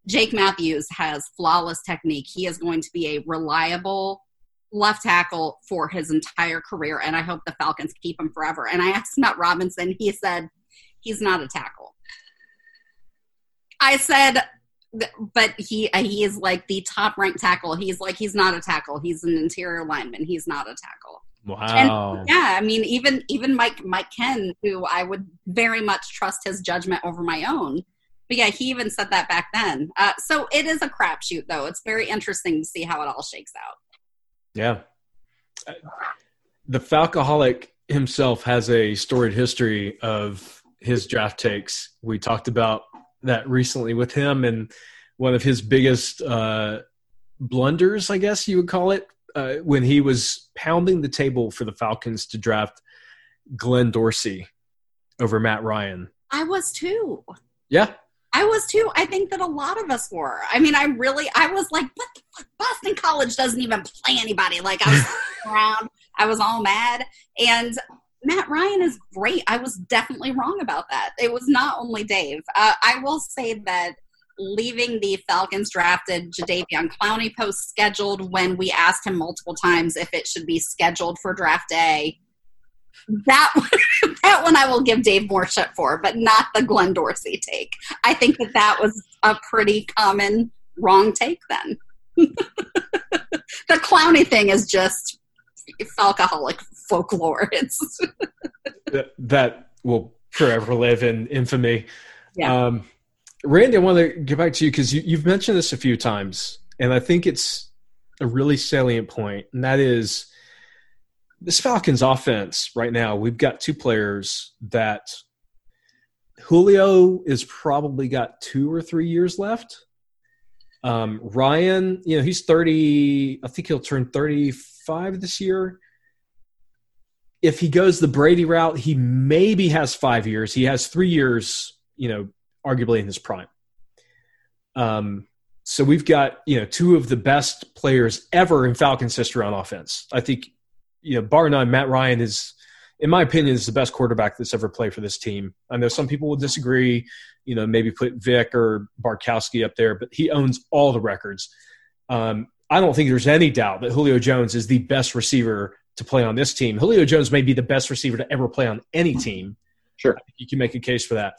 Jake Matthews has flawless technique. He is going to be a reliable left tackle for his entire career, and I hope the Falcons keep him forever. And I asked him about Robinson. He said, he's not a tackle. I said, but he he is like the top-ranked tackle. He's like, he's not a tackle. He's an interior lineman. He's not a tackle. Wow. And yeah, I mean, even even Mike Mike Ken, who I would very much trust his judgment over my own, but yeah, he even said that back then. Uh, so it is a crapshoot, though. It's very interesting to see how it all shakes out. Yeah. The Falcoholic himself has a storied history of his draft takes. We talked about that recently with him, and one of his biggest uh, blunders, I guess you would call it, uh, when he was pounding the table for the Falcons to draft Glenn Dorsey over Matt Ryan. I was too. Yeah. I was too. I think that a lot of us were. I mean, I really, I was like, what the fuck? Boston College doesn't even play anybody. Like, I was around. I was all mad. And Matt Ryan is great. I was definitely wrong about that. It was not only Dave. Uh, I will say that leaving the Falcons drafted Jadeveon Clowney post scheduled when we asked him multiple times if it should be scheduled for draft day. That one, that one I will give Dave more shit for, but not the Glenn Dorsey take. I think that that was a pretty common wrong take then. The Clowney thing is just Falcoholic folklore. It's that, that will forever live in infamy. Yeah. Um, Randy, I want to get back to you because you, you've mentioned this a few times, and I think it's a really salient point, and that is this Falcons offense right now. We've got two players that Julio is probably got two or three years left. Um, Ryan, you know, he's thirty. I think he'll turn thirty-five this year. If he goes the Brady route, he maybe has five years. He has three years, you know, arguably in his prime. Um, so we've got, you know, two of the best players ever in Falcons history on offense. I think, you know, bar none, Matt Ryan is, in my opinion, is the best quarterback that's ever played for this team. I know some people will disagree, you know, maybe put Vic or Barkowski up there, but he owns all the records. Um, I don't think there's any doubt that Julio Jones is the best receiver to play on this team. Julio Jones may be the best receiver to ever play on any team. Sure. I think you can make a case for that.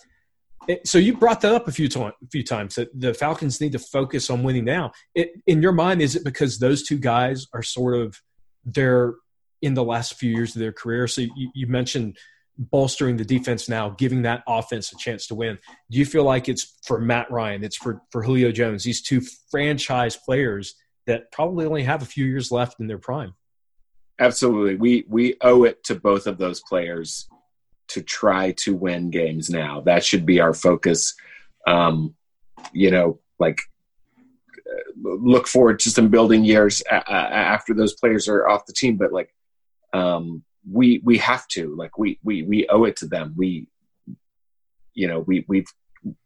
So you brought that up a few, to- a few times, that the Falcons need to focus on winning now. It, in your mind, is it because those two guys are sort of they're in the last few years of their career? So you, you mentioned bolstering the defense now, giving that offense a chance to win. Do you feel like it's for Matt Ryan, it's for, for Julio Jones, these two franchise players that probably only have a few years left in their prime? Absolutely. We, we owe it to both of those players to try to win games now. That should be our focus. Um, you know, like uh, look forward to some building years a- a- after those players are off the team. But like um, we, we have to, like we, we, we owe it to them. We, you know, we, we've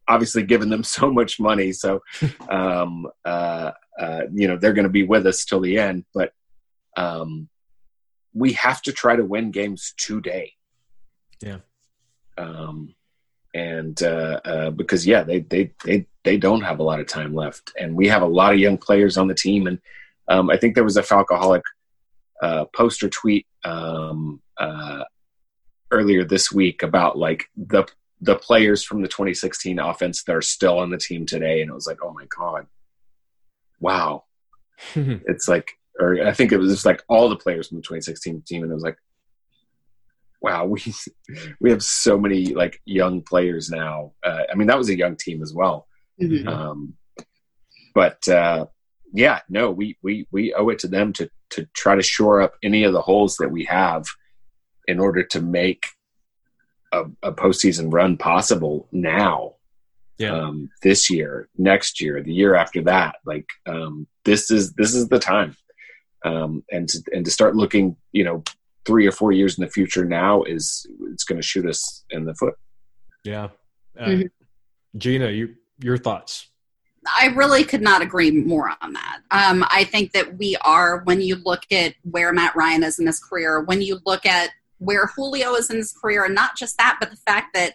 obviously given them so much money. So, um, uh, uh, you know, they're going to be with us till the end, but um, we have to try to win games today. Yeah. Um, and uh, uh, because, yeah, they, they, they, they don't have a lot of time left, and we have a lot of young players on the team. And um, I think there was a Falcoholic uh, poster tweet um, uh, earlier this week about like the, the players from the twenty sixteen offense that are still on the team today. And it was like, oh my God, wow. It's like, or I think it was just like all the players from the twenty sixteen team. And it was like, wow, we we have so many like young players now. Uh, I mean, that was a young team as well. Mm-hmm. Um, but uh, yeah, no, we, we we owe it to them to to try to shore up any of the holes that we have in order to make a, a postseason run possible now. Yeah. Um, this year, next year, the year after that. Like um, this is this is the time, um, and to, and to start looking, you know, three or four years in the future now is it's going to shoot us in the foot. Yeah. Uh, mm-hmm. Gina, you, your thoughts. I really could not agree more on that. Um, I think that we are, when you look at where Matt Ryan is in his career, when you look at where Julio is in his career, and not just that, but the fact that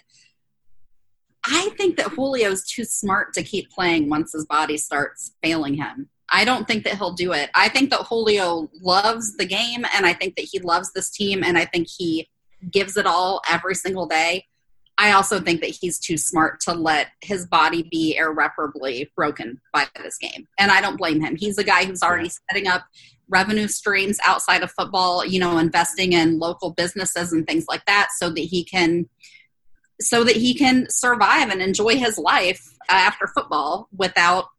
I think that Julio is too smart to keep playing once his body starts failing him. I don't think that he'll do it. I think that Julio loves the game, and I think that he loves this team, and I think he gives it all every single day. I also think that he's too smart to let his body be irreparably broken by this game, and I don't blame him. He's a guy who's already setting up revenue streams outside of football, you know, investing in local businesses and things like that so that he can so that he can survive and enjoy his life after football without –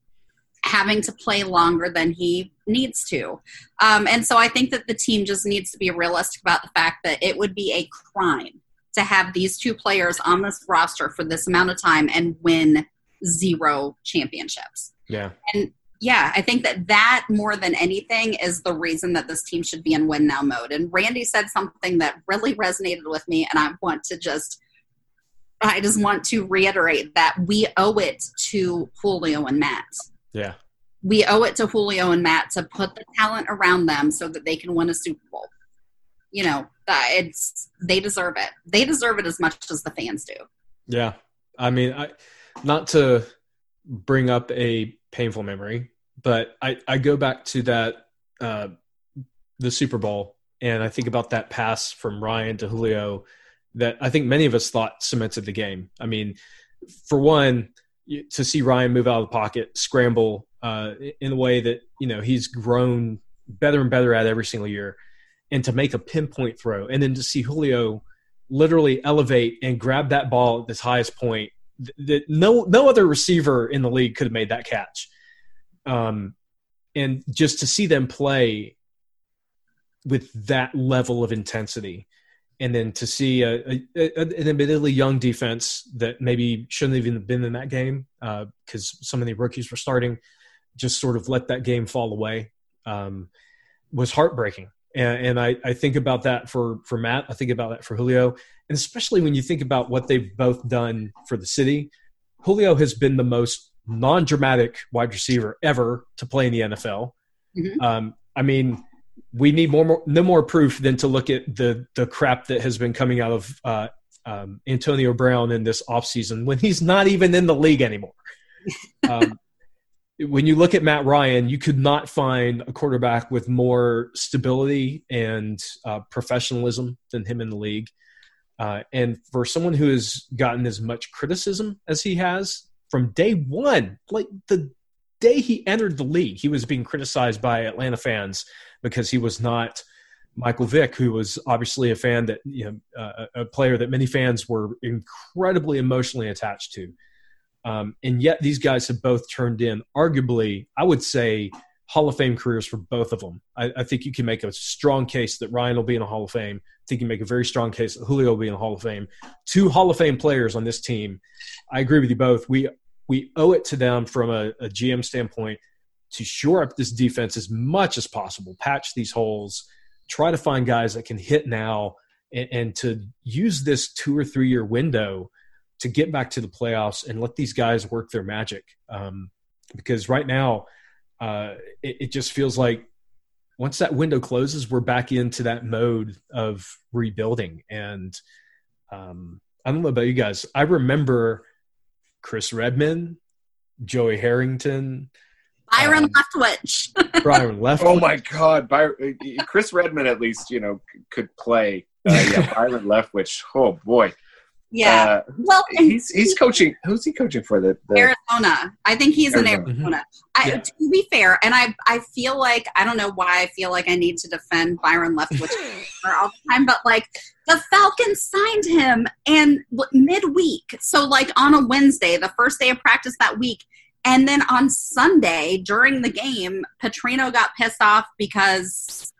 having to play longer than he needs to. Um, and so I think that the team just needs to be realistic about the fact that it would be a crime to have these two players on this roster for this amount of time and win zero championships. Yeah. And yeah, I think that that more than anything is the reason that this team should be in win now mode. And Randy said something that really resonated with me, and I want to just I just want to reiterate that we owe it to Julio and Matt. Yeah, we owe it to Julio and Matt to put the talent around them so that they can win a Super Bowl. You know, it's they deserve it. They deserve it as much as the fans do. Yeah, I mean, I, not to bring up a painful memory, but I, I go back to that uh, the Super Bowl, and I think about that pass from Ryan to Julio that I think many of us thought cemented the game. I mean, for one, to see Ryan move out of the pocket, scramble uh, in the way that, you know, he's grown better and better at every single year. and to make a pinpoint throw, and then to see Julio literally elevate and grab that ball at this highest point that no no other receiver in the league could have made that catch. Um, and just to see them play with that level of intensity, and then to see a, a, a, an admittedly young defense that maybe shouldn't have even been in that game because uh, some of the rookies were starting, just sort of let that game fall away, um, was heartbreaking. And, and I, I think about that for, for Matt. I think about that for Julio. And especially when you think about what they've both done for the city, Julio has been the most non-dramatic wide receiver ever to play in the N F L. Mm-hmm. Um, I mean, we need more, more, no more proof than to look at the the crap that has been coming out of uh, um, Antonio Brown in this offseason when he's not even in the league anymore. Um, when you look at Matt Ryan, you could not find a quarterback with more stability and uh, professionalism than him in the league. Uh, and for someone who has gotten as much criticism as he has from day one, like the day he entered the league, he was being criticized by Atlanta fans because he was not Michael Vick, who was obviously a fan that, you know, uh, a player that many fans were incredibly emotionally attached to. Um, and yet these guys have both turned in arguably, I would say, Hall of Fame careers for both of them. I, I think you can make a strong case that Ryan will be in a Hall of Fame. I think you can make a very strong case that Julio will be in a Hall of Fame. Two Hall of Fame players on this team. I agree with you both. We we owe it to them from a, a G M standpoint to shore up this defense as much as possible, patch these holes, try to find guys that can hit now, and, and to use this two- or three-year window to get back to the playoffs and let these guys work their magic. Um, because right now uh, it, it just feels like once that window closes, we're back into that mode of rebuilding. And um, I don't know about you guys. I remember Chris Redman, Joey Harrington, Byron um, Leftwich. Byron Leftwich. Oh my God. Byron, Chris Redman at least, you know, could play. Uh, yeah, Byron Leftwich. Oh boy. Yeah. Uh, well, he's he's he, coaching. Who's he coaching for? The, the Arizona. I think he's Arizona. in Arizona. Mm-hmm. I, yeah. To be fair, and I I feel like I don't know why I feel like I need to defend Byron Leftwich all the time, but like the Falcons signed him and midweek, so like on a Wednesday, the first day of practice that week, and then on Sunday during the game, Petrino got pissed off because.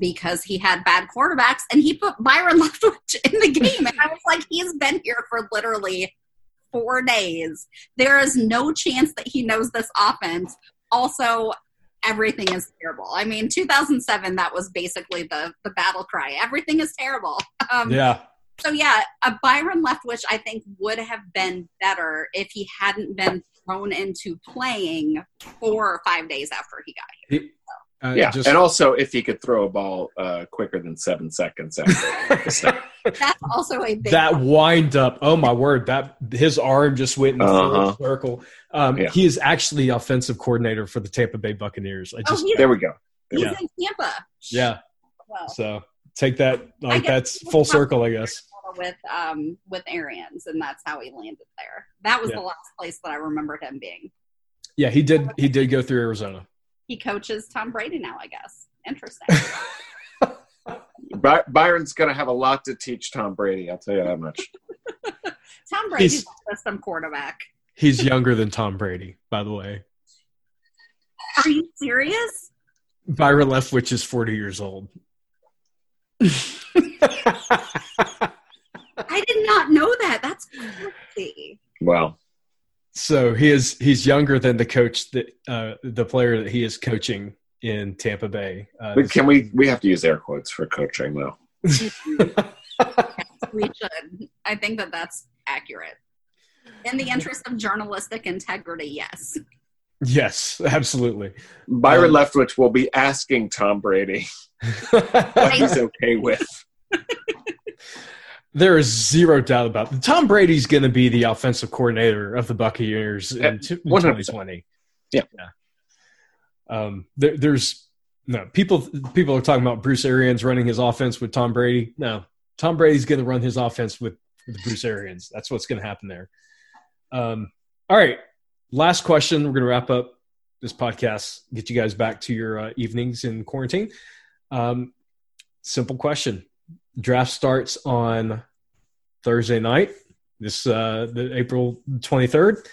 because he had bad quarterbacks, and he put Byron Leftwich in the game. And I was like, he's been here for literally four days. There is no chance that he knows this offense. Also, everything is terrible. I mean, two thousand seven, that was basically the, the battle cry. Everything is terrible. Um, yeah. So, yeah, a Byron Leftwich, I think, would have been better if he hadn't been thrown into playing four or five days after he got here. He- Uh, yeah, just, and also if he could throw a ball uh, quicker than seven seconds after. That's also a big That one. wind up, oh my word, that his arm just went in the uh-huh. full circle. Um, yeah. He is actually offensive coordinator for the Tampa Bay Buccaneers. I just, oh, there we go. There he's we go. in Tampa. Yeah. Well, so take that, like that's full circle, I guess. With, um, with Arians, and that's how he landed there. That was yeah. the last place that I remembered him being. Yeah, he did. He did go through Arizona. He coaches Tom Brady now, I guess. Interesting. By- Byron's going to have a lot to teach Tom Brady, I'll tell you that much. Tom Brady's he's, a system quarterback. He's younger than Tom Brady, by the way. Are you serious? Byron Leftwich is forty years old. I did not know that. That's crazy. Wow. So he is, he's younger than the coach that uh, the player that he is coaching in Tampa Bay. Uh, can we, we have to use air quotes for coaching though. We should. I think that that's accurate. In the interest of journalistic integrity. Yes. Yes, absolutely. Byron um, Leftwich will be asking Tom Brady what he's okay with. There is zero doubt about it. Tom Brady's going to be the offensive coordinator of the Buccaneers in twenty twenty. Yeah. yeah. Um, there, there's no people. People are talking about Bruce Arians running his offense with Tom Brady. No, Tom Brady's going to run his offense with, with Bruce Arians. That's what's going to happen there. Um, all right. Last question. We're going to wrap up this podcast, get you guys back to your uh, evenings in quarantine. Um, simple question. Draft starts on Thursday night, this uh, the April twenty-third.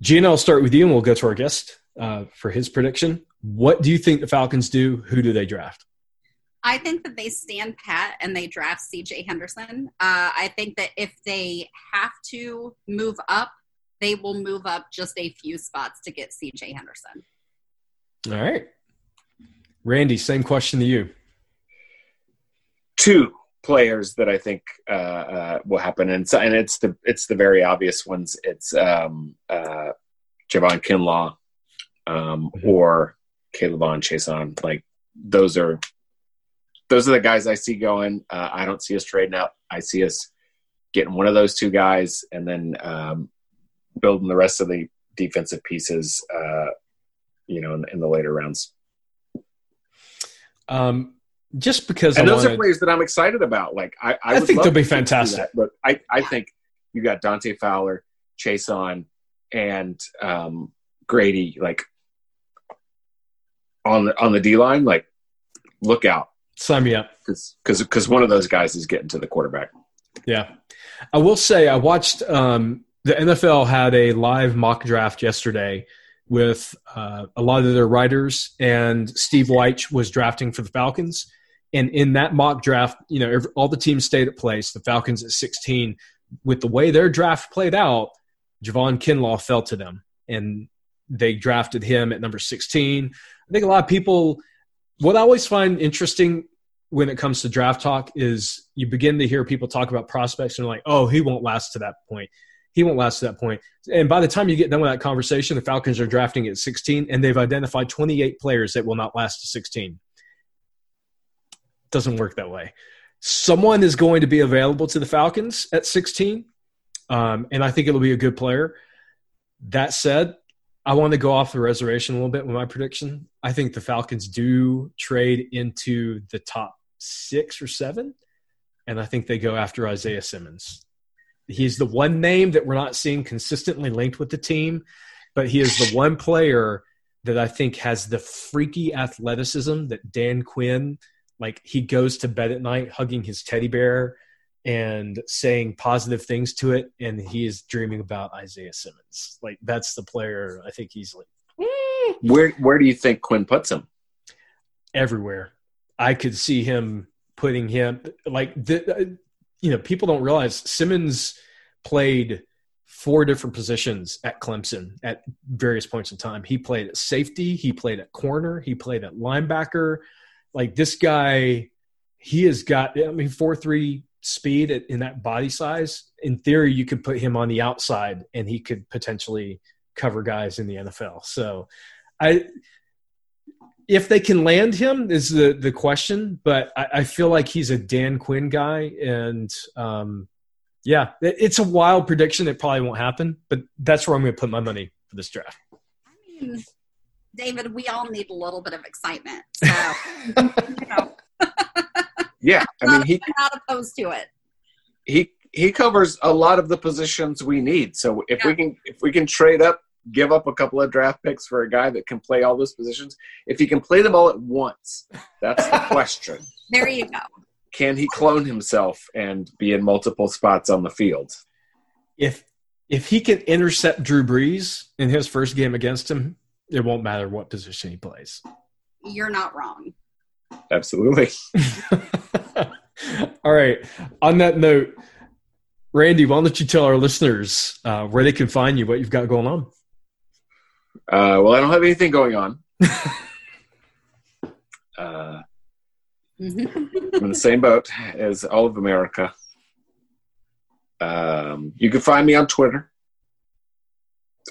Gina, I'll start with you, and we'll go to our guest uh, for his prediction. What do you think the Falcons do? Who do they draft? I think that they stand pat and they draft C J Henderson. Uh, I think that if they have to move up, they will move up just a few spots to get C J Henderson. All right. Randy, same question to you. Two players that I think uh, uh, will happen, and, so, and it's the it's the very obvious ones. It's um, uh, Javon Kinlaw um, or Caleb on Chase on. Like those are those are the guys I see going. Uh, I don't see us trading up. I see us getting one of those two guys, and then um, building the rest of the defensive pieces. Uh, you know, in, in the later rounds. Um. Just because, and I those wanted, are players that I'm excited about. Like I, I, I would think love they'll be fantastic. That, but I, I think you got Dante Fowler, Chase on, and um, Grady. Like on the on the D line, like look out. Sign me up, because because one of those guys is getting to the quarterback. Yeah, I will say I watched um, the N F L had a live mock draft yesterday with uh, a lot of their writers, and Steve Leach was drafting for the Falcons. And in that mock draft, you know, every, all the teams stayed at place, the Falcons at sixteen. With the way their draft played out, Javon Kinlaw fell to them, and they drafted him at number sixteen. I think a lot of people – what I always find interesting when it comes to draft talk is you begin to hear people talk about prospects, and they're like, oh, he won't last to that point. He won't last to that point. And by the time you get done with that conversation, the Falcons are drafting at sixteen, and they've identified twenty-eight players that will not last to sixteen. Doesn't work that way. Someone is going to be available to the Falcons at sixteen, um, and I think it'll be a good player. That said, I want to go off the reservation a little bit with my prediction. I think the Falcons do trade into the top six or seven, and I think they go after Isaiah Simmons. He's the one name that we're not seeing consistently linked with the team, but he is the one player that I think has the freaky athleticism that Dan Quinn, like he goes to bed at night hugging his teddy bear and saying positive things to it, and he is dreaming about Isaiah Simmons. Like that's the player I think he's like. Mm. Where where do you think Quinn puts him? Everywhere. I could see him putting him like the – you know, people don't realize Simmons played four different positions at Clemson at various points in time. He played at safety. He played at corner. He played at linebacker. Like this guy, he has got, I mean, four three speed at, in that body size. In theory, you could put him on the outside and he could potentially cover guys in the N F L. So I, if they can land him is the, the question, but I, I feel like he's a Dan Quinn guy. And, um, yeah, it, it's a wild prediction. It probably won't happen, but that's where I'm going to put my money for this draft. I mean, David, we all need a little bit of excitement. So, you know. Yeah. I mean, he's not opposed to it. He, he covers a lot of the positions we need. So if yeah. we can, if we can trade up, give up a couple of draft picks for a guy that can play all those positions. If he can play them all at once, that's the question. There you go. Can he clone himself and be in multiple spots on the field? If if he can intercept Drew Brees in his first game against him, it won't matter what position he plays. You're not wrong. Absolutely. All right. On that note, Randy, why don't you tell our listeners uh, where they can find you, what you've got going on? Uh, well, I don't have anything going on. uh, I'm in the same boat as all of America. Um, you can find me on Twitter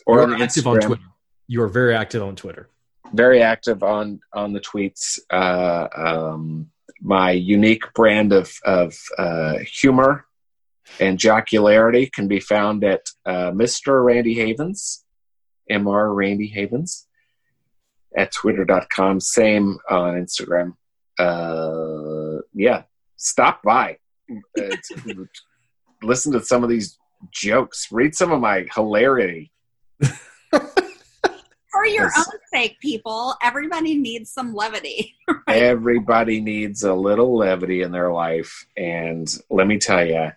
or You're on active Instagram. On Twitter. You are very active on Twitter. Very active on on the tweets. Uh, um, my unique brand of of uh, humor and jocularity can be found at uh, Mister Randy Havens. M R Randy Havens at twitter dot com. Same on Instagram. Uh, yeah. Stop by. Uh, listen to some of these jokes. Read some of my hilarity. Or for your own sake, people, everybody needs some levity. Right? Everybody needs a little levity in their life. And let me tell you,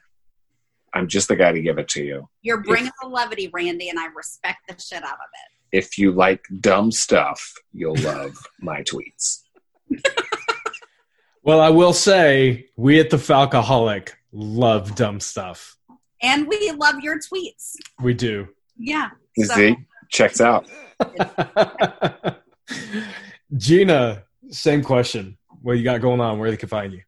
I'm just the guy to give it to you. You're bringing if, the levity, Randy, and I respect the shit out of it. If you like dumb stuff, you'll love my tweets. Well, I will say, we at the Falcoholic love dumb stuff. And we love your tweets. We do. Yeah. You so. see? Checks out. Gina, same question. What you got going on? Where they can find you?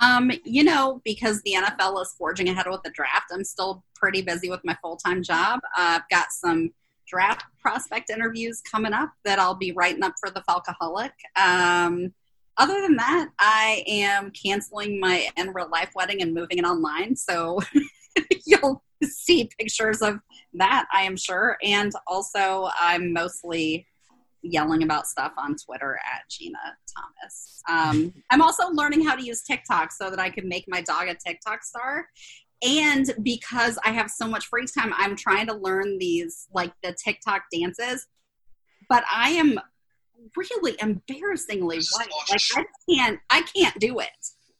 Um, you know, because the N F L is forging ahead with the draft, I'm still pretty busy with my full-time job. Uh, I've got some draft prospect interviews coming up that I'll be writing up for the Falcoholic. Um, other than that, I am canceling my in real life wedding and moving it online. So you'll see pictures of that, I am sure. And also I'm mostly yelling about stuff on Twitter at Gina Thomas. Um, I'm also learning how to use TikTok so that I can make my dog a TikTok star. And because I have so much free time, I'm trying to learn these, like the TikTok dances, but I am really embarrassingly white. Like I can't, I can't do it.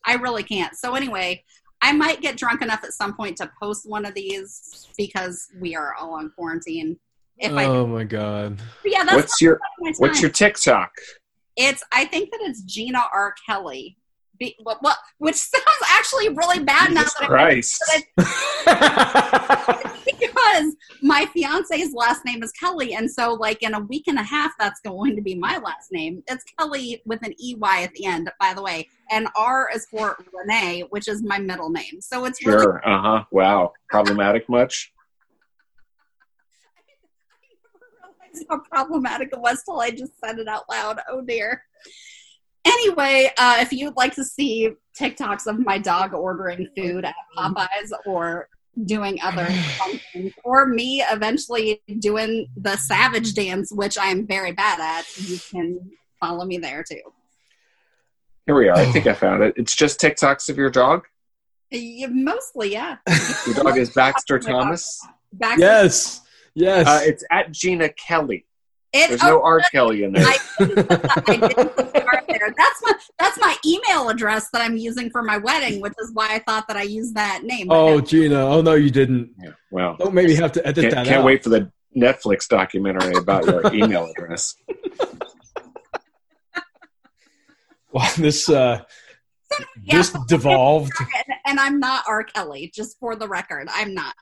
I really can't. So anyway, I might get drunk enough at some point to post one of these because we are all on quarantine. If oh I do. my God. But yeah, that's what's your what's your TikTok? It's I think that it's Gina R. Kelly. Be, well, well, which sounds actually really bad now that Christ. I because my fiance's last name is Kelly, and so like in a week and a half, that's going to be my last name. It's Kelly with an E Y at the end, by the way, and R is for Renee, which is my middle name. So it's sure. Really- uh huh. Wow. Problematic much? How problematic it was till I just said it out loud. Oh dear. Anyway, uh, if you'd like to see TikToks of my dog ordering food at Popeyes or doing other things, or me eventually doing the savage dance, which I'm very bad at, you can follow me there too. Here we are. I think I found it. It's just TikToks of your dog? Yeah, mostly, yeah. Your dog is Baxter Thomas? Baxter. Yes. Yes. Uh, it's at Gina Kelly. It, There's oh, no R. Kelly in there. I didn't put the, I didn't put the R there. That's my that's my email address that I'm using for my wedding, which is why I thought that I used that name. Oh, Gina. Oh, no, you didn't. Yeah, well, don't maybe have to edit can't, that can't out. Can't wait for the Netflix documentary about your email address. Wow, this, uh, so, yeah, this devolved. And, and I'm not R. Kelly, just for the record. I'm not.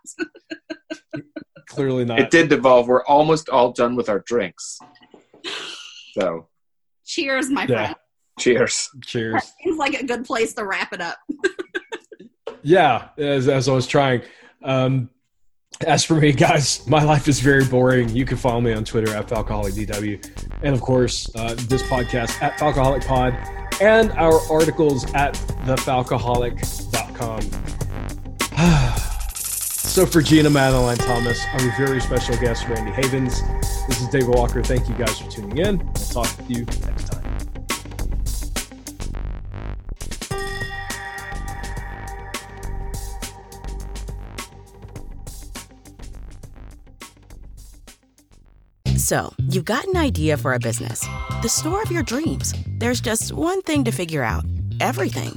Clearly not. It did devolve. We're almost all done with our drinks. So, cheers, my yeah. friend. Cheers. Cheers. That seems like a good place to wrap it up. Yeah, as, as I was trying. Um, as for me, guys, my life is very boring. You can follow me on Twitter at FalcoholicDW. And, of course, uh, this podcast at Falcoholic Pod and our articles at the falcoholic dot com. So for Gina Madeline Thomas, our very special guest, Randy Havens, this is David Walker. Thank you guys for tuning in. We'll talk with you next time. So you've got an idea for a business, the store of your dreams. There's just one thing to figure out. Everything.